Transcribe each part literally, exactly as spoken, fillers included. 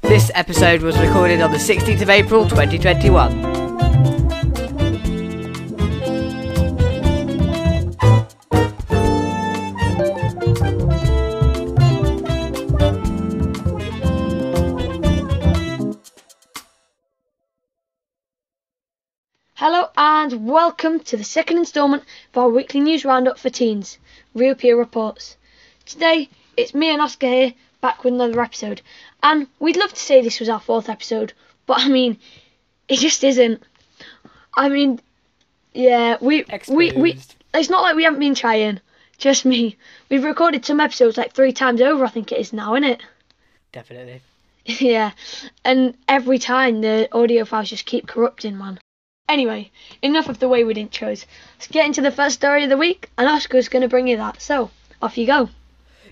This episode was recorded on the sixteenth of April twenty twenty-one. Hello and welcome to the second instalment of our weekly news roundup for teens, RealPeel Reports. Today it's me and Oscar here, back with another episode, and we'd love to say this was our fourth episode, but I mean, it just isn't. I mean, yeah, we we, we it's not like we haven't been trying, just me. We've recorded some episodes like three times over, I think it is now, innit? Definitely. Yeah, and every time the audio files just keep corrupting, man. Anyway, enough of the wayward intros. Let's get into the first story of the week, and Oscar's going to bring you that. So, off you go.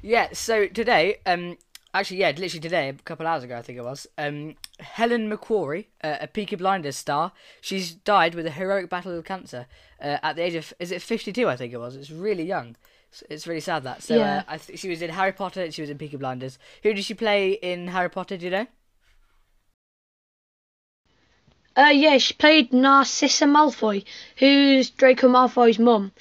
Yeah, so today, um, actually, yeah, literally today, a couple of hours ago, I think it was, um, Helen McQuarrie, uh, a Peaky Blinders star, she's died with a heroic battle with cancer uh, at the age of, is it fifty-two, I think it was? It's really young. It's, it's really sad, that. So, yeah. uh, I th- she was in Harry Potter and she was in Peaky Blinders. Who did she play in Harry Potter, do you know? Uh, yeah, she played Narcissa Malfoy, who's Draco Malfoy's mum.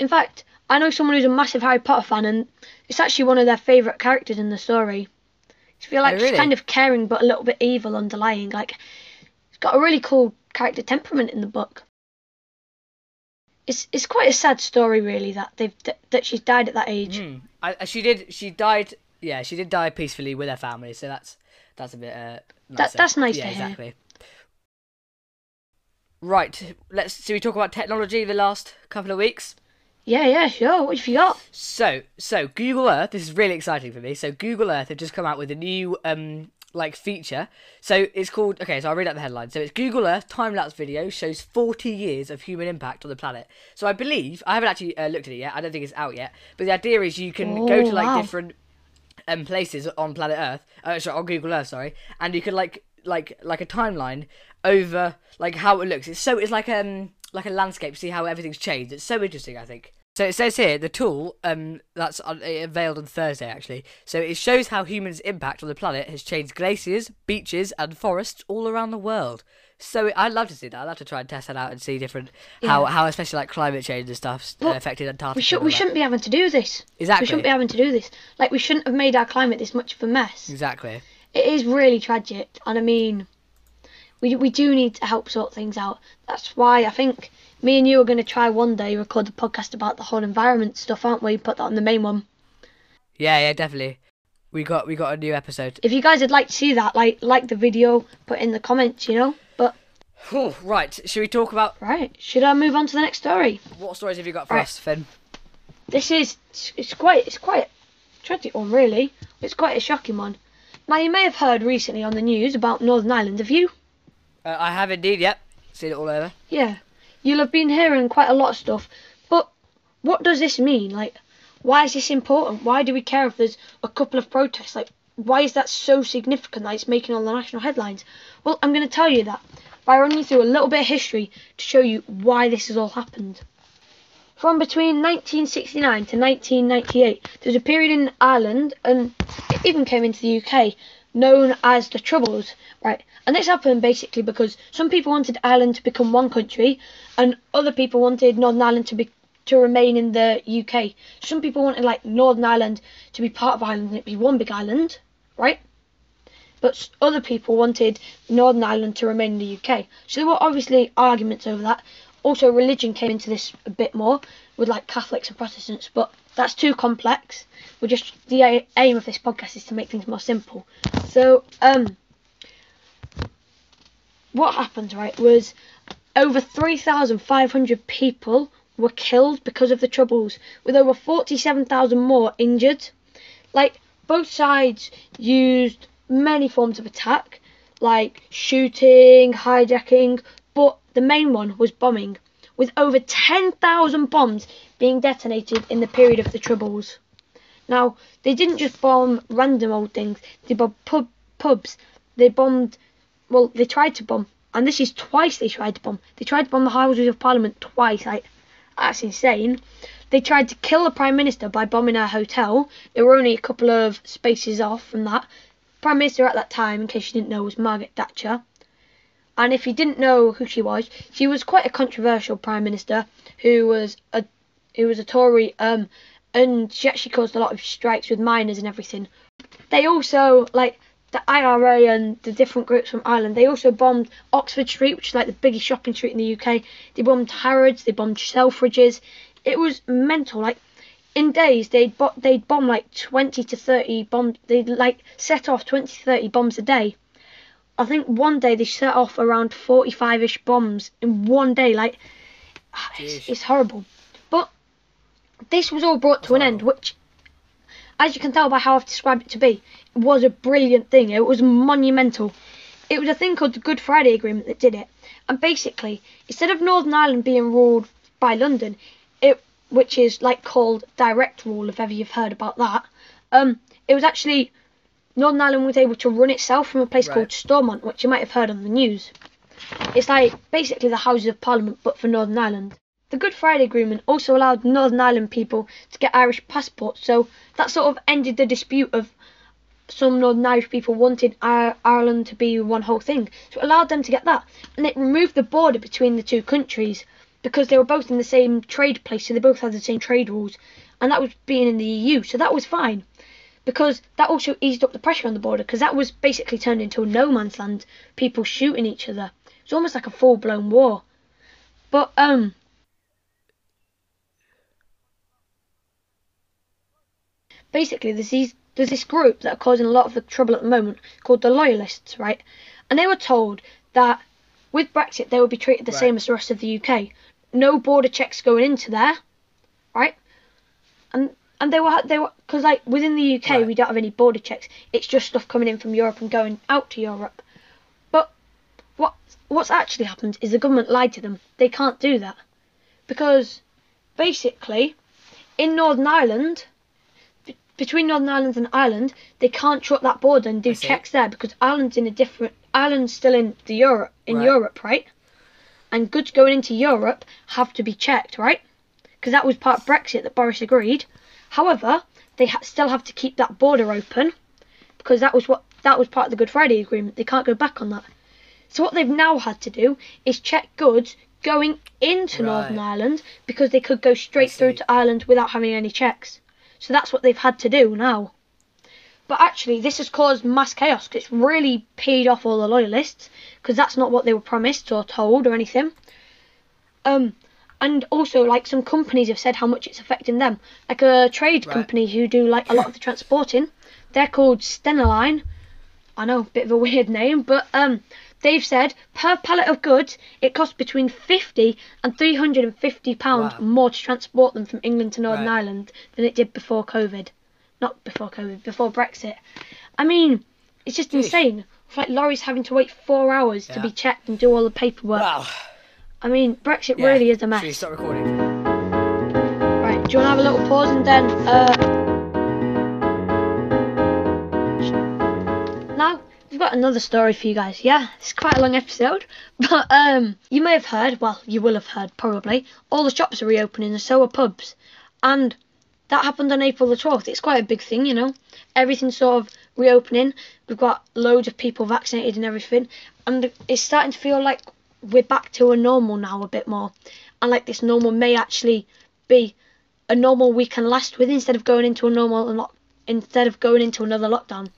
In fact, I know someone who's a massive Harry Potter fan, and it's actually one of their favourite characters in the story. I feel like oh, really? she's kind of caring, but a little bit evil underlying. Like, she's got a really cool character temperament in the book. It's it's quite a sad story, really, that they've that she's died at that age. Mm. I, she did. She died. Yeah, she did die peacefully with her family. So that's that's a bit. Uh, nice that, that's nice yeah, to exactly. hear. Right, let's. Should we talk about technology the last couple of weeks? Yeah, yeah, sure. What have you got? So, so Google Earth. This is really exciting for me. So, Google Earth have just come out with a new um like feature. So it's called. Okay, so I'll read out the headline. So it's Google Earth time lapse video shows forty years of human impact on the planet. So I believe I haven't actually uh, looked at it yet. I don't think it's out yet. But the idea is you can oh, go to like wow. different um places on planet Earth. Uh, sorry, on Google Earth. Sorry, and you can like like like a timeline over like how it looks. It's so it's like um like a landscape. See how everything's changed. It's so interesting, I think. So it says here the tool um that's on, it unveiled on Thursday actually. So it shows how humans' impact on the planet has changed glaciers, beaches, and forests all around the world. So it, I'd love to see that. I'd love to try and test that out and see different yeah. how how especially like climate change and stuff uh, affected Antarctica. We should we shouldn't be having to do this. Exactly. We shouldn't be having to do this. Like we shouldn't have made our climate this much of a mess. Exactly. It is really tragic, and I mean. We we do need to help sort things out. That's why I think me and you are going to try one day record a podcast about the whole environment stuff, aren't we? Put that on the main one. Yeah, yeah, definitely. We got we got a new episode. If you guys would like to see that, like like the video, put in the comments, you know. But Whew, right, should we talk about? Right, should I move on to the next story? What stories have you got for right. us, Finn? This is it's quite it's quite a tragic one, really. It's quite a shocking one. Now you may have heard recently on the news about Northern Ireland. Have you? Uh, I have indeed, yep. Seen it all over. Yeah. You'll have been hearing quite a lot of stuff. But what does this mean? Like, why is this important? Why do we care if there's a couple of protests? Like, why is that so significant that it's making all the national headlines? Well, I'm going to tell you that by running you through a little bit of history to show you why this has all happened. From between nineteen sixty-nine to nineteen ninety-eight, there's a period in Ireland, and it even came into the U K, known as the Troubles, right? And this happened basically because some people wanted Ireland to become one country, and other people wanted Northern Ireland to be to remain in the U K. Some people wanted like Northern Ireland to be part of Ireland and it be one big island, right? But other people wanted Northern Ireland to remain in the U K. So there were obviously arguments over that. Also, religion came into this a bit more with like Catholics and Protestants, but that's too complex. We're just the aim of this podcast is to make things more simple. So, um, what happened, right, was over three thousand five hundred people were killed because of the Troubles, with over forty-seven thousand more injured. Like, both sides used many forms of attack, like shooting, hijacking, but the main one was bombing, with over ten thousand bombs being detonated in the period of the Troubles. Now, they didn't just bomb random old things, they bombed pub, pubs, they bombed, well, they tried to bomb, and this is twice they tried to bomb. They tried to bomb the Houses of Parliament twice, like, that's insane. They tried to kill the Prime Minister by bombing her hotel. There were only a couple of spaces off from that. Prime Minister at that time, in case you didn't know, was Margaret Thatcher. And if you didn't know who she was, she was quite a controversial Prime Minister who was a who was a Tory, um, and she actually caused a lot of strikes with miners and everything. They also, like, the I R A and the different groups from Ireland, they also bombed Oxford Street, which is like the biggest shopping street in the U K. They bombed Harrods, they bombed Selfridges. It was mental. Like, in days, they'd, bo they'd bomb like twenty to thirty bombs. They'd like set off twenty to thirty bombs a day. I think one day they set off around forty-five-ish bombs in one day. Like, it's, it's horrible. But this was all brought to an end, which, as you can tell by how I've described it to be, it was a brilliant thing. It was monumental. It was a thing called the Good Friday Agreement that did it. And basically, instead of Northern Ireland being ruled by London, it which is like called direct rule, if ever you've heard about that, um, it was actually Northern Ireland was able to run itself from a place right. called Stormont, which you might have heard on the news. It's like basically the Houses of Parliament, but for Northern Ireland. The Good Friday Agreement also allowed Northern Ireland people to get Irish passports, so that sort of ended the dispute of some Northern Irish people wanted Ireland to be one whole thing. So it allowed them to get that, and it removed the border between the two countries because they were both in the same trade place, so they both had the same trade rules, and that was being in the E U, so that was fine, because that also eased up the pressure on the border, because that was basically turned into a no man's land, people shooting each other. It's almost like a full-blown war. But, um... basically, there's, these, there's this group that are causing a lot of the trouble at the moment called the Loyalists, right? And they were told that with Brexit, they would be treated the right. same as the rest of the U K. No border checks going into there, right? And and they were they were because like within the U K, right. we don't have any border checks. It's just stuff coming in from Europe and going out to Europe. But what what's actually happened is the government lied to them. They can't do that because basically, in Northern Ireland. Between Northern Ireland and Ireland, they can't shut that border and do checks there because Ireland's in a different. Ireland's still in the Europe, in right. Europe, right? And goods going into Europe have to be checked, right? Because that was part of Brexit that Boris agreed. However, they ha still have to keep that border open because that was what that was part of the Good Friday Agreement. They can't go back on that. So what they've now had to do is check goods going into right. Northern Ireland because they could go straight through to Ireland without having any checks. So that's what they've had to do now. But actually, this has caused mass chaos because it's really peed off all the Loyalists because that's not what they were promised or told or anything. Um, and also, like, some companies have said how much it's affecting them. Like a trade right. company who do, like, a lot of the transporting. They're called Stenaline. I know, a bit of a weird name, but um, they've said per pallet of goods, it costs between fifty and three hundred and fifty pounds wow. more to transport them from England to Northern right. Ireland than it did before COVID. Not before COVID, before Brexit. I mean, it's just Jeez. insane. It's like lorries having to wait four hours yeah. to be checked and do all the paperwork. Wow. I mean, Brexit yeah. really is a mess. Should we start recording? Right, do you want to have a little pause and then... Uh, Now, we've got another story for you guys, yeah? It's quite a long episode, but um, you may have heard, well, you will have heard, probably, all the shops are reopening and so are pubs. And that happened on April the twelfth. It's quite a big thing, you know? Everything's sort of reopening. We've got loads of people vaccinated and everything. And it's starting to feel like we're back to a normal now a bit more. And, like, this normal may actually be a normal we can last with instead of going into a normal, instead of going into another lockdown.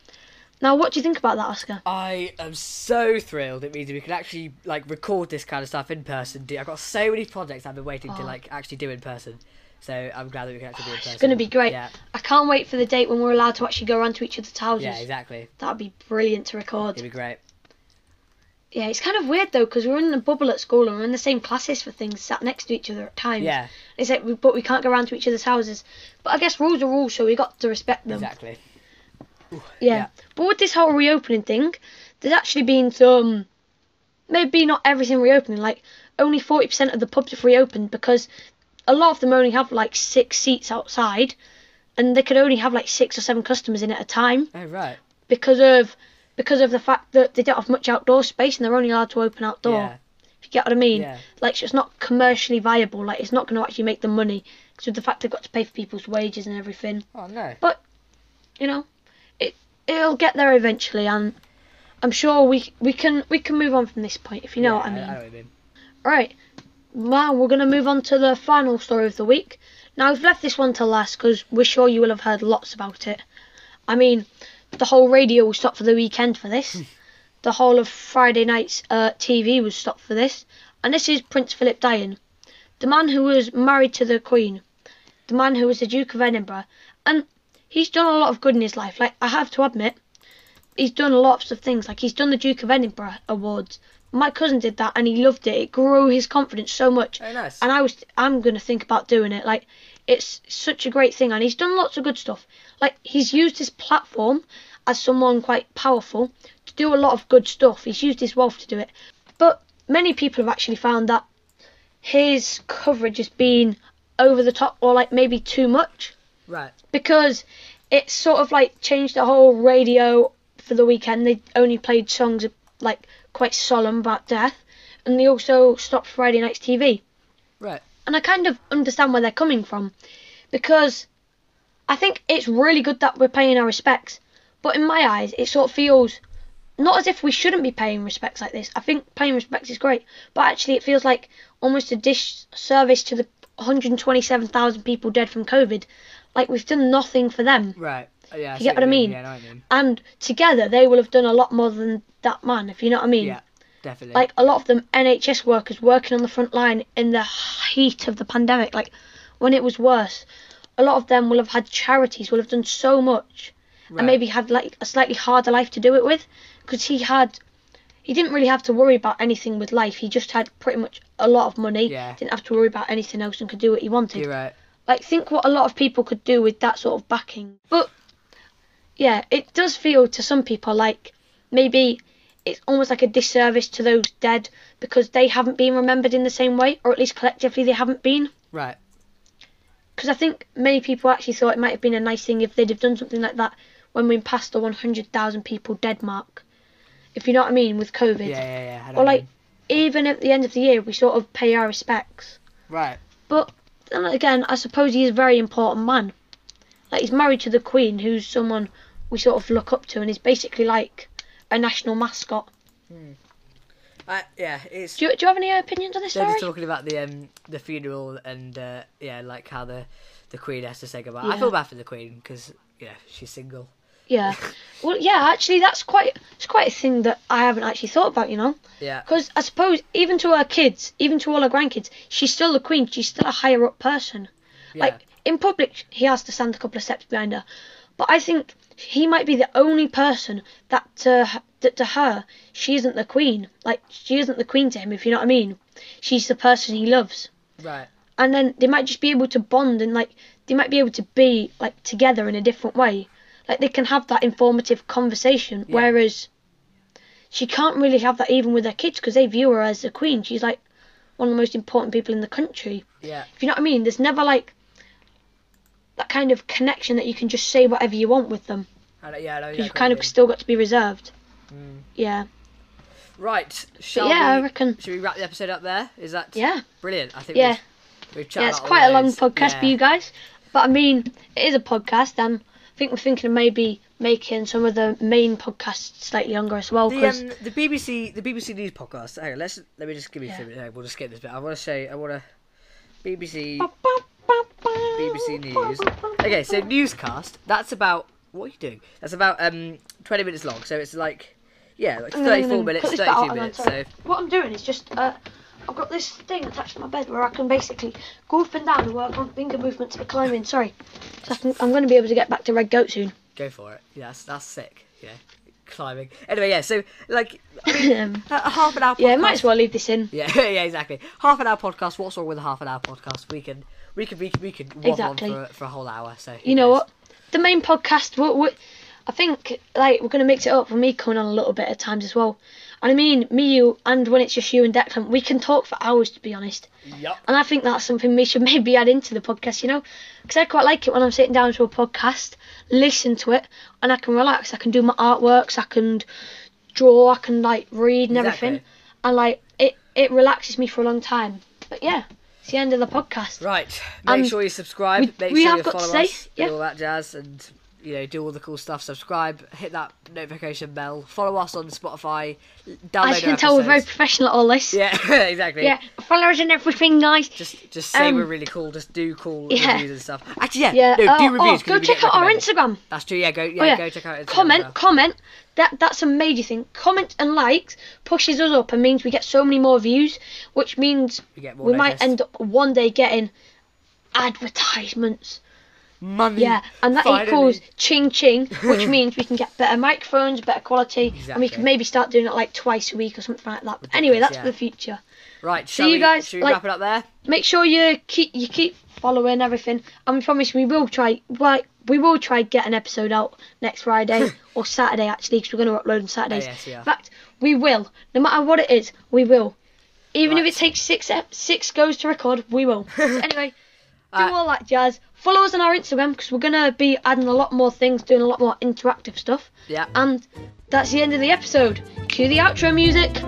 Now, what do you think about that, Oscar? I am so thrilled. It means we can actually, like, record this kind of stuff in person. I've got so many projects I've been waiting oh. to, like, actually do in person. So I'm glad that we can actually oh, do it in person. It's going to be great. Yeah. I can't wait for the date when we're allowed to actually go around to each other's houses. Yeah, exactly. That would be brilliant to record. It'd be great. Yeah, it's kind of weird, though, because we're in a bubble at school and we're in the same classes for things, sat next to each other at times. Yeah. It's like, we, but we can't go around to each other's houses. But I guess rules are rules, so we got to respect them. Exactly. Yeah. yeah, but with this whole reopening thing, there's actually been some, maybe not everything reopening, like only forty percent of the pubs have reopened because a lot of them only have like six seats outside and they could only have like six or seven customers in at a time. Oh, right. Because of, because of the fact that they don't have much outdoor space and they're only allowed to open outdoor. Yeah. If you get what I mean? Yeah. Like, so it's not commercially viable, like it's not going to actually make them money because of the fact they've got to pay for people's wages and everything. Oh, no. But, you know... it'll get there eventually, and I'm sure we we can we can move on from this point, if you know yeah, what I mean. I know what I mean. All right, now we're gonna move on to the final story of the week. Now we've left this one to last because we're sure you will have heard lots about it. I mean, the whole radio was stopped for the weekend for this. The whole of Friday night's uh, T V was stopped for this. And this is Prince Philip dying. The man who was married to the Queen. The man who was the Duke of Edinburgh. And he's done a lot of good in his life. Like, I have to admit, he's done a lot of things. Like, he's done the Duke of Edinburgh Awards. My cousin did that and he loved it. It grew his confidence so much. Very nice. And I was, I'm going to think about doing it. Like, it's such a great thing. And he's done lots of good stuff. Like, he's used his platform as someone quite powerful to do a lot of good stuff. He's used his wealth to do it. But many people have actually found that his coverage has been over the top, or like maybe too much. Right. Because it sort of like changed the whole radio for the weekend. They only played songs like quite solemn about death, and they also stopped Friday night's T V. Right. And I kind of understand where they're coming from, because I think it's really good that we're paying our respects. But in my eyes, it sort of feels not as if we shouldn't be paying respects like this. I think paying respects is great, but actually it feels like almost a disservice to the one hundred twenty-seven thousand people dead from COVID. Like, we've done nothing for them. Right. Yeah, you get what I mean? Yeah, I know what I mean. And together they will have done a lot more than that man, if you know what I mean. Yeah, definitely. Like, a lot of them N H S workers working on the front line in the heat of the pandemic, like when it was worse. A lot of them will have had charities, will have done so much. Right. And maybe had like a slightly harder life to do it with, because he had, he didn't really have to worry about anything with life. He just had pretty much a lot of money. Yeah. Didn't have to worry about anything else and could do what he wanted. You're right. Like, think what a lot of people could do with that sort of backing. But yeah, it does feel to some people like maybe it's almost like a disservice to those dead, because they haven't been remembered in the same way, or at least collectively they haven't been. Right. Because I think many people actually thought it might have been a nice thing if they'd have done something like that when we passed the one hundred thousand people dead mark, if you know what I mean, with COVID. Yeah, yeah, yeah. Or like, mean. even at the end of the year, we sort of pay our respects. Right. But then again, I suppose he's a very important man. Like, he's married to the Queen, who's someone we sort of look up to, and is basically like a national mascot. Hmm. Uh, yeah, it's. Do you, do you have any opinions on this? They're just talking about the um the funeral and uh, yeah, like how the the Queen has to say goodbye. Yeah. I feel bad for the Queen because yeah, she's single. Yeah, well, yeah, actually, that's quite, it's quite a thing that I haven't actually thought about, you know? Yeah. Because I suppose even to her kids, even to all her grandkids, she's still the Queen, she's still a higher-up person. Yeah. Like, in public, he has to stand a couple of steps behind her. But I think he might be the only person that to, that to her, she isn't the Queen. Like, she isn't the Queen to him, if you know what I mean. She's the person he loves. Right. And then they might just be able to bond, and, like, they might be able to be, like, together in a different way. Like, they can have that informative conversation, yeah. Whereas she can't really have that even with her kids, because they view her as the Queen. She's, like, one of the most important people in the country. Yeah. If you know what I mean? There's never, like, that kind of connection that you can just say whatever you want with them. I know, yeah, I know. You've kind of still got to be reserved. Mm. Yeah. Right. Shall yeah, we, I reckon. Should we wrap the episode up there? Is that... Yeah. Brilliant. I think yeah. we've, we've chatted yeah, it's quite a long podcast yeah. for you guys. But, I mean, it is a podcast, and... I think we're thinking of maybe making some of the main podcasts slightly longer as well. The, um, the B B C, the B B C News podcast. Hang on, let's let me just give you yeah. a few minutes. We'll just skip this bit. I want to say, I want to B B C B B C News. Okay, so Newscast. That's about what are you doing? That's about um twenty minutes long. So it's like yeah, like thirty-four minutes, thirty-two minutes. So what I'm doing is just uh, I've got this thing attached to my bed where I can basically go up and down and work on finger movements for climbing. Sorry. So I can, I'm going to be able to get back to Red Goat soon. Go for it. Yeah, that's, that's sick. Yeah, climbing. Anyway, yeah, so, like, I mean, a half an hour podcast. Yeah, might as well leave this in. Yeah, yeah, exactly. Half an hour podcast. What's wrong with a half an hour podcast? We can, we can, we can, we can waffle exactly. on for, for a whole hour. So You know knows? what? The main podcast, we're, we're, I think, like, we're going to mix it up with me coming on a little bit at times as well. And I mean, me, you, and when it's just you and Declan, we can talk for hours, to be honest. Yep. And I think that's something we should maybe add into the podcast, you know? Because I quite like it when I'm sitting down to a podcast, listen to it, and I can relax. I can do my artworks, I can draw, I can, like, read and exactly. everything. And, like, it, it relaxes me for a long time. But, yeah, it's the end of the podcast. Right. Make and sure you subscribe. We, Make we sure you follow us. Say, yeah. Do all that jazz. And, you know, do all the cool stuff. Subscribe, hit that notification bell, follow us on Spotify, download. As you can tell, we're very professional at all this. Yeah, exactly. Yeah, follow us and everything, guys. Just, just say um, we're really cool. Just do cool yeah. reviews and stuff. Actually, yeah, yeah. no, uh, do reviews. Oh, go check out our Instagram. That's true. Yeah, go, yeah, oh, yeah. go check out. Instagram comment, well. comment. That that's a major thing. Comment and likes pushes us up and means we get so many more views, which means we, get more we might end up one day getting advertisements. Money. Yeah, and that finally. equals ching ching, which means we can get better microphones, better quality, exactly. and we can maybe start doing it like twice a week or something like that. But anyway, that's yeah. for the future. Right, so you guys, should we like, wrap it up there? Make sure you keep you keep following everything, and we promise we will try like we will try get an episode out next Friday or Saturday actually, because we're going to upload on Saturdays. Oh, yes, yeah. In fact, we will. No matter what it is, we will. Even right. if it takes six six goes to record, we will. So anyway. Do all that jazz. Follow us on our Instagram because we're going to be adding a lot more things, doing a lot more interactive stuff. Yeah. And that's the end of the episode. Cue the outro music.